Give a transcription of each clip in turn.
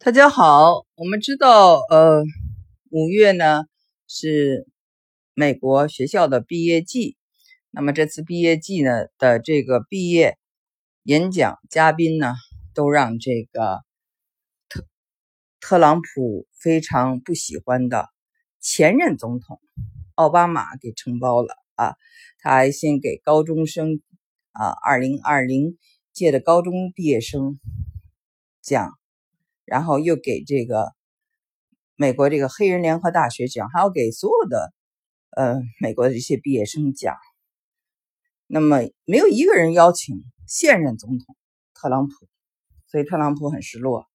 大家好，我们知道5月呢是美国学校的毕业季，那么这次毕业季呢的这个毕业演讲嘉宾呢都让这个特朗普非常不喜欢的前任总统奥巴马给承包了啊，他还先给高中生啊2020届的高中毕业生讲，然后又给这个美国这个黑人联合大学奖，还要给所有的美国的这些毕业生奖。那么没有一个人邀请现任总统特朗普，所以特朗普很失落。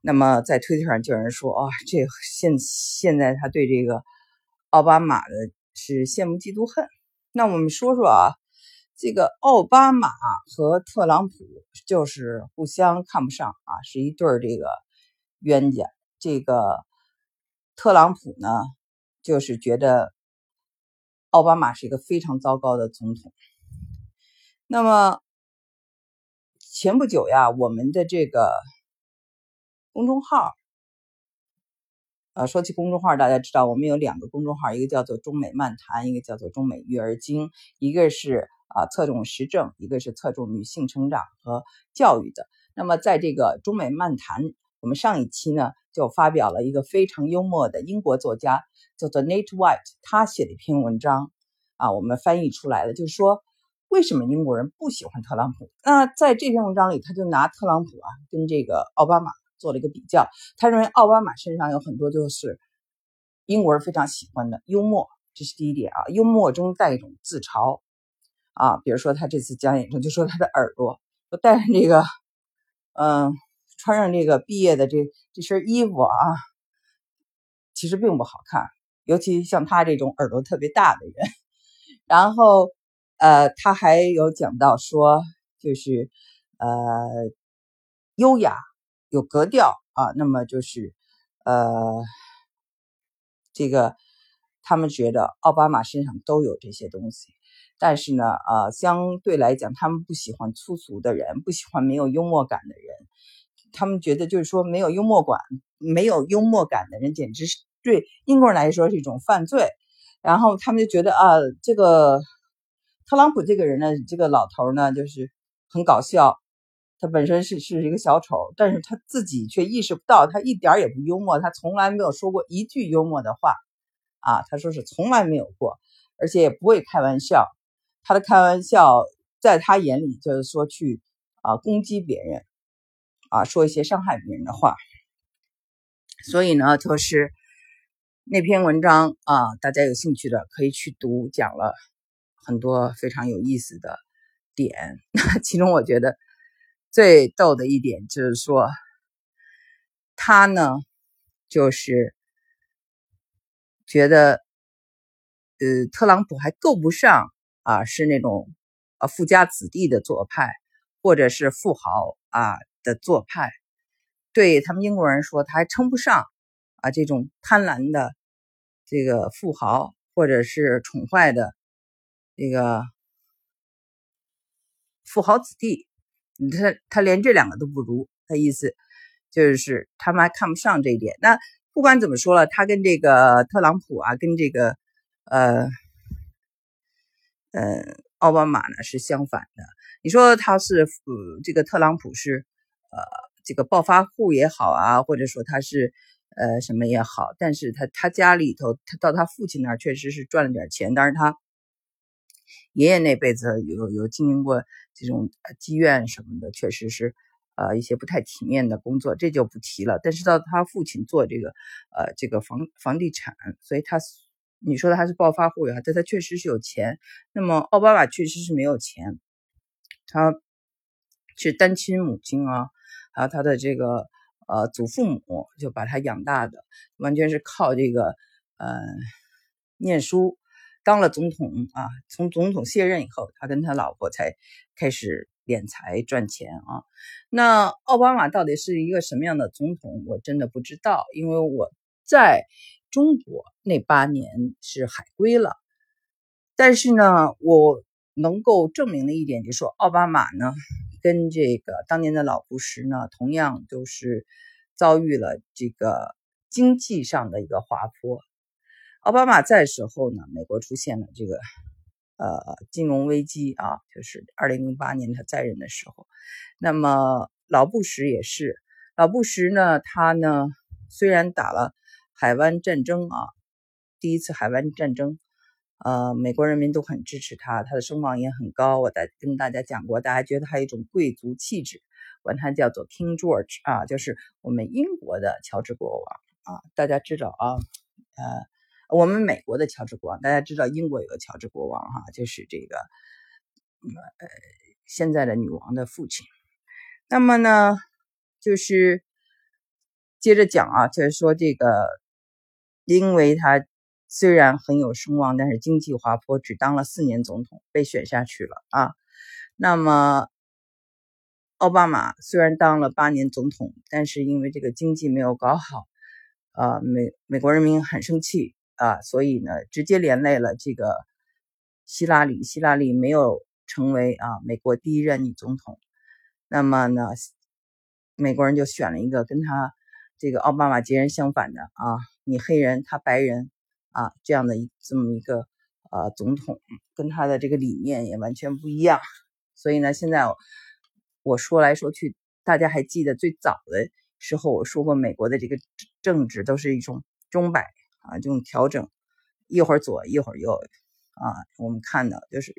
那么在推特上就有人说现在他对这个奥巴马的是羡慕嫉妒恨。那我们说说这个奥巴马和特朗普就是互相看不上啊，是一对这个冤家。这个特朗普呢就是觉得奥巴马是一个非常糟糕的总统。那么前不久呀，我们的这个公众号说起公众号，大家知道我们有2个公众号，一个叫做中美漫谈，一个叫做中美育儿经，一个是侧重时政，一个是侧重女性成长和教育的。那么在这个中美漫谈，我们上一期呢就发表了一个非常幽默的英国作家叫做 Nate White， 他写的一篇文章我们翻译出来了，就是说为什么英国人不喜欢特朗普。那在这篇文章里，他就拿特朗普跟这个奥巴马做了一个比较，他认为奥巴马身上有很多就是英国人非常喜欢的幽默，这是第一点幽默中带一种自嘲比如说他这次讲演中就说他的耳朵，就戴上这个穿上这个毕业的这身衣服其实并不好看，尤其像他这种耳朵特别大的人。然后他还有讲到说就是优雅有格调那么就是这个他们觉得奥巴马身上都有这些东西，但是呢相对来讲他们不喜欢粗俗的人，不喜欢没有幽默感的人，他们觉得就是说没有幽默感的人简直是对英国人来说是一种犯罪。然后他们就觉得这个特朗普这个人呢，这个老头呢就是很搞笑，他本身是一个小丑，但是他自己却意识不到，他一点也不幽默，他从来没有说过一句幽默的话他说是从来没有过，而且也不会开玩笑。他的开玩笑在他眼里就是说去攻击别人说一些伤害别人的话。所以呢就是那篇文章大家有兴趣的可以去读，讲了很多非常有意思的点。其中我觉得最逗的一点就是说，他呢就是觉得特朗普还够不上是那种富家子弟的左派，或者是富豪的左派，对他们英国人说他还称不上这种贪婪的这个富豪，或者是宠坏的这个富豪子弟，他连这2个都不如，他意思就是他们还看不上这一点。那不管怎么说了，他跟这个特朗普跟这个奥巴马呢是相反的。你说他是这个特朗普是这个暴发户也好或者说他是什么也好，但是他家里头，他到他父亲那儿确实是赚了点钱，但是他爷爷那辈子有经营过这种妓院什么的，确实是一些不太体面的工作，这就不提了。但是到他父亲做这个房地产，所以他你说他是暴发户但他确实是有钱。那么奥巴马确实是没有钱，他是单亲母亲还有他的这个祖父母就把他养大的，完全是靠这个念书。当了总统从总统卸任以后，他跟他老婆才开始敛财赚钱那奥巴马到底是一个什么样的总统，我真的不知道，因为我在中国那8年是海归了。但是呢，我能够证明的一点就是说，奥巴马呢跟这个当年的老布什呢同样就是遭遇了这个经济上的一个滑坡。奥巴马在时候呢，美国出现了这个金融危机啊，就是2008年他在任的时候。那么老布什也是，老布什呢，他呢虽然打了海湾战争啊，第一次海湾战争，美国人民都很支持他，他的声望也很高。我跟大家讲过，大家觉得他有一种贵族气质，管他叫做 King George 啊，就是我们英国的乔治国王啊，大家知道啊，我们美国的乔治国王，大家知道英国有个乔治国王哈、啊，就是这个现在的女王的父亲。那么呢，就是接着讲啊，就是说这个，因为他虽然很有声望，但是经济滑坡，只当了4年总统，被选下去了啊。那么奥巴马虽然当了8年总统，但是因为这个经济没有搞好，美国人民很生气。啊，所以呢，直接连累了这个希拉里没有成为啊美国第一任女总统。那么呢，美国人就选了一个跟他这个奥巴马截然相反的啊，你黑人他白人啊，这样的这么一个总统，跟他的这个理念也完全不一样。所以呢，现在我说来说去，大家还记得最早的时候我说过，美国的这个政治都是一种钟摆。啊，这种调整一会儿左一会儿右啊，我们看到就是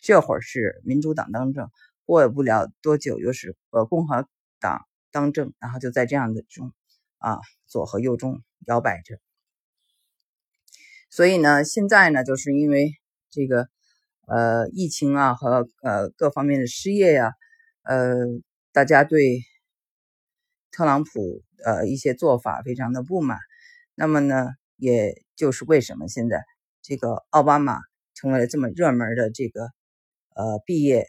这会儿是民主党当政，过不了多久又是共和党当政，然后就在这样的中啊左和右中摇摆着。所以呢，现在呢，就是因为这个疫情啊和各方面的失业呀、大家对特朗普一些做法非常的不满。那么呢，也就是为什么现在这个奥巴马成为了这么热门的这个毕业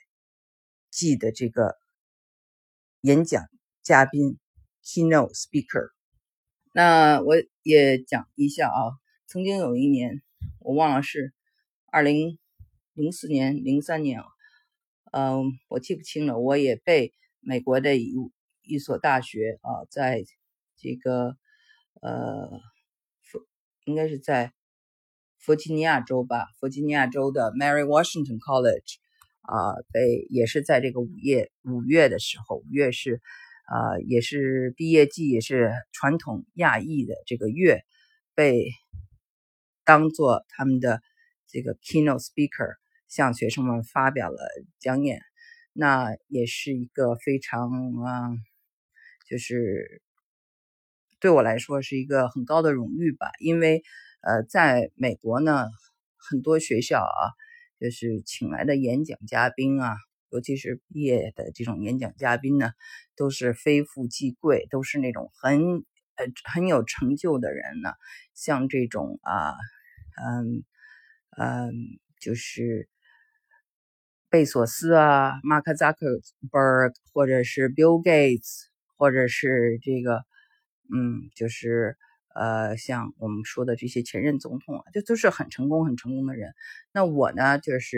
季的这个演讲嘉宾 keynote speaker。 那我也讲一下啊，曾经有一年我忘了是2004年03年我记不清了，我也被美国的一所大学啊，在这个应该是在弗吉尼亚州吧，弗吉尼亚州的 Mary Washington College 啊、也是在这个五月的时候，5月是也是毕业季，也是传统亚裔的这个月，被当作他们的这个 keynote speaker 向学生们发表了讲演。那也是一个非常就是对我来说是一个很高的荣誉吧，因为在美国呢，很多学校啊，就是请来的演讲嘉宾啊，尤其是毕业的这种演讲嘉宾呢，都是非富即贵，都是那种很有成就的人呢，像这种就是贝索斯啊，马克扎克伯格，或者是 Bill Gates， 或者是这个就是像我们说的这些前任总统啊，这都是很成功的人。那我呢，就是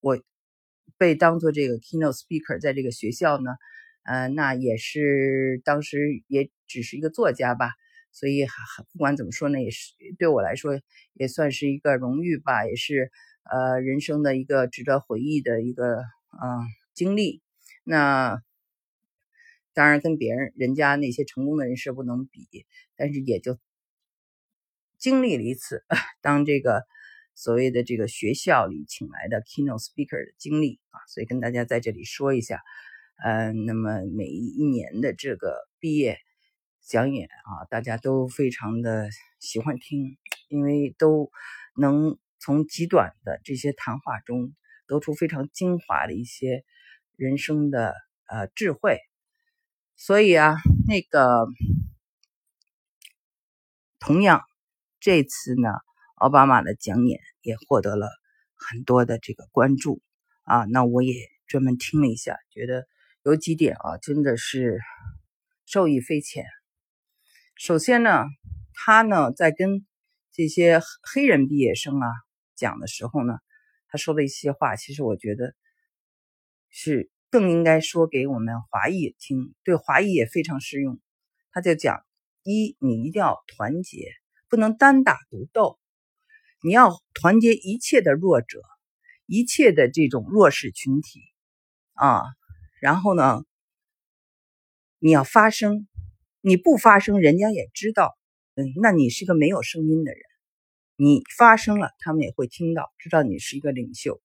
我被当作这个 keynote speaker， 在这个学校呢，那也是当时也只是一个作家吧，所以不管怎么说呢，也是对我来说也算是一个荣誉吧，也是人生的一个值得回忆的一个经历。那当然跟人家那些成功的人士不能比，但是也就经历了一次当这个所谓的这个学校里请来的 keynote speaker 的经历啊，所以跟大家在这里说一下。那么每一年的这个毕业讲演啊，大家都非常的喜欢听，因为都能从极短的这些谈话中得出非常精华的一些人生的智慧。所以啊，那个同样这次呢，奥巴马的讲演也获得了很多的这个关注啊。那我也专门听了一下，觉得有几点啊，真的是受益匪浅。首先呢，他呢在跟这些黑人毕业生啊讲的时候呢，他说的一些话，其实我觉得是更应该说给我们华裔听，对华裔也非常适用。他就讲，一，你一定要团结，不能单打独斗，你要团结一切的弱者，一切的这种弱势群体啊。然后呢，你要发声，你不发声人家也知道，那你是个没有声音的人，你发声了他们也会听到，知道你是一个领袖。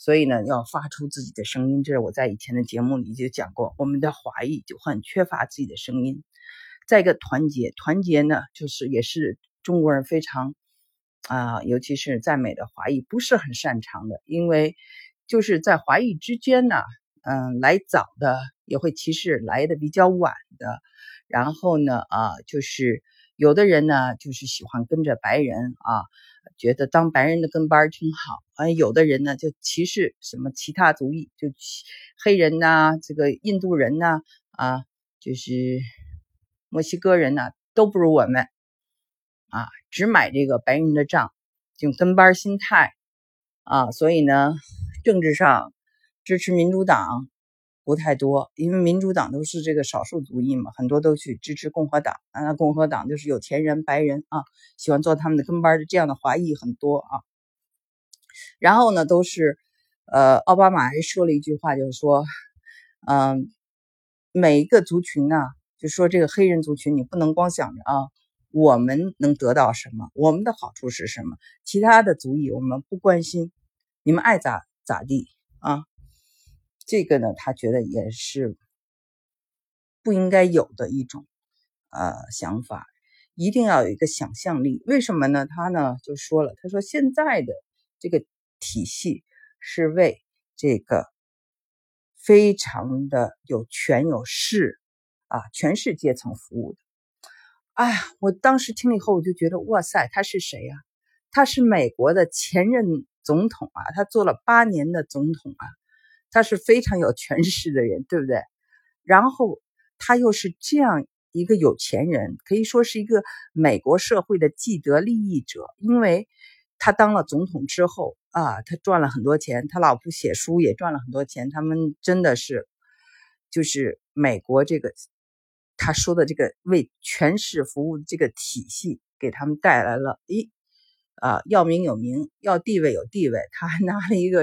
所以呢，要发出自己的声音，这是我在以前的节目里就讲过，我们的华裔就很缺乏自己的声音。再一个团结，团结呢，就是也是中国人非常尤其是在美的华裔不是很擅长的，因为就是在华裔之间呢，来早的也会歧视来的比较晚的，然后呢就是有的人呢就是喜欢跟着白人啊，觉得当白人的跟班挺好，有的人呢就歧视什么其他族裔，就黑人呐、这个印度人呐、就是墨西哥人呐、都不如我们只买这个白人的账，这种跟班心态所以呢，政治上支持民主党不太多，因为民主党都是这个少数族裔嘛，很多都去支持共和党，共和党就是有钱人白人喜欢做他们的跟班的，这样的华裔很多然后呢都是奥巴马还说了一句话，就是说每一个族群呢，就说这个黑人族群你不能光想着我们能得到什么，我们的好处是什么，其他的族裔我们不关心，你们爱咋地这个呢，他觉得也是不应该有的一种想法，一定要有一个想象力。为什么呢？他呢就说了，他说现在的这个体系是为这个非常的有权有势权势阶层服务的。哎呀，我当时听了以后我就觉得，哇塞，他是谁啊？他是美国的前任总统他做了8年的总统他是非常有权势的人，对不对？然后他又是这样一个有钱人，可以说是一个美国社会的既得利益者，因为他当了总统之后他赚了很多钱，他老婆写书也赚了很多钱，他们真的是就是美国这个他说的这个为权势服务的这个体系给他们带来了要名有名，要地位有地位，他还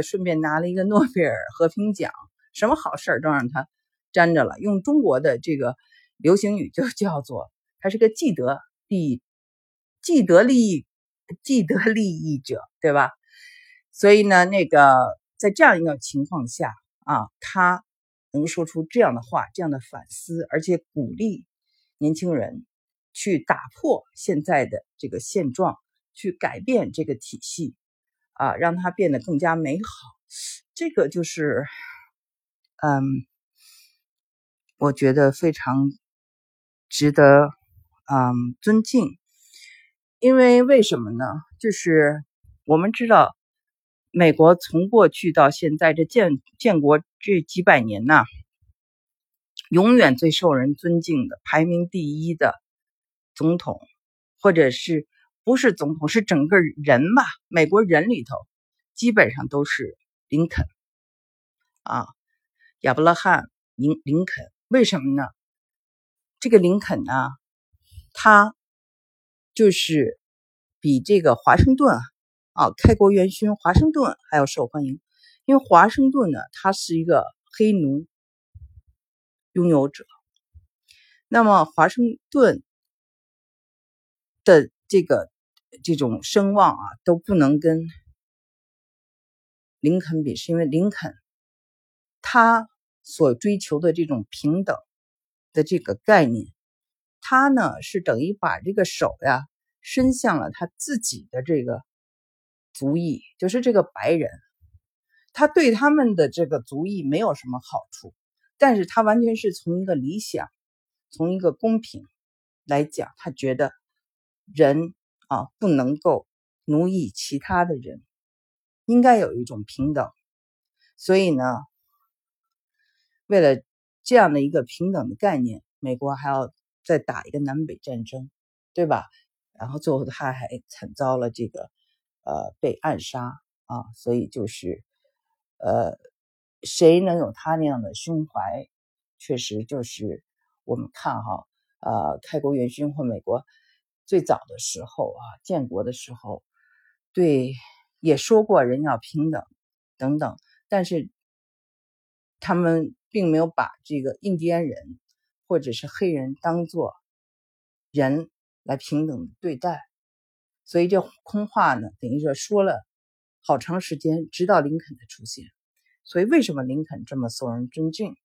顺便拿了一个诺贝尔和平奖，什么好事儿都让他沾着了。用中国的这个流行语就叫做，他是个既得利益者，对吧？所以呢，在这样一个情况下他能说出这样的话，这样的反思，而且鼓励年轻人去打破现在的这个现状，去改变这个体系让它变得更加美好。这个就是我觉得非常值得尊敬。因为什么呢？就是我们知道美国从过去到现在这建国这几百年呢，永远最受人尊敬的排名第一的总统，或者是不是总统，是整个人吧，美国人里头基本上都是林肯亚伯拉罕林肯。为什么呢？这个林肯呢，他就是比这个华盛顿开国元勋华盛顿还要受欢迎，因为华盛顿呢他是一个黑奴拥有者，那么华盛顿的这种声望都不能跟林肯比，是因为林肯他所追求的这种平等的这个概念，他呢是等于把这个手伸向了他自己的这个族裔，就是这个白人，他对他们的这个族裔没有什么好处，但是他完全是从一个理想，从一个公平来讲，他觉得人不能够奴役其他的人，应该有一种平等。所以呢，为了这样的一个平等的概念，美国还要再打一个南北战争，对吧？然后最后他还惨遭了这个被暗杀所以就是谁能有他那样的胸怀，确实就是我们看哈，开国元勋或美国最早的时候啊，建国的时候，对，也说过人要平等等等，但是他们并没有把这个印第安人或者是黑人当作人来平等的对待，所以这空话呢，等于说了好长时间，直到林肯的出现。所以为什么林肯这么受人尊敬？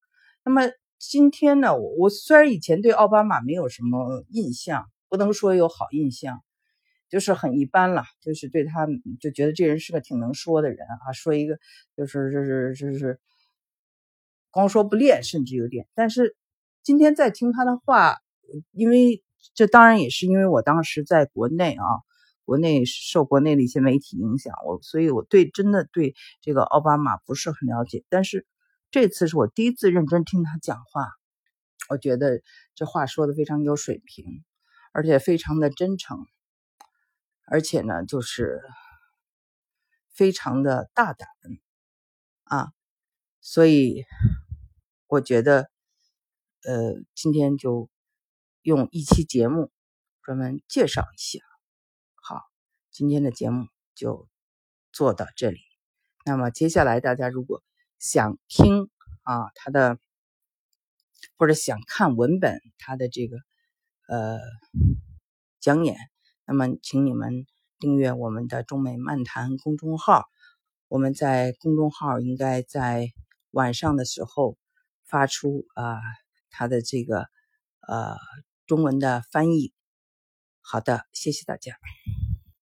那么今天呢，我虽然以前对奥巴马没有什么印象，不能说有好印象，就是很一般了，就是对他就觉得这人是个挺能说的人啊，说一个就是光说不练，甚至有点。但是今天在听他的话，因为这当然也是因为我当时在国内啊，国内受国内的一些媒体影响，所以我真的对这个奥巴马不是很了解。但是这次是我第一次认真听他讲话，我觉得这话说的非常有水平，而且非常的真诚。而且呢，就是非常的大胆啊，所以我觉得，今天就用一期节目专门介绍一下。好，今天的节目就做到这里。那么接下来大家如果想听啊他的，或者想看文本他的这个讲演。那么请你们订阅我们的中美漫谈公众号，我们在公众号应该在晚上的时候发出它的这个中文的翻译。好的，谢谢大家。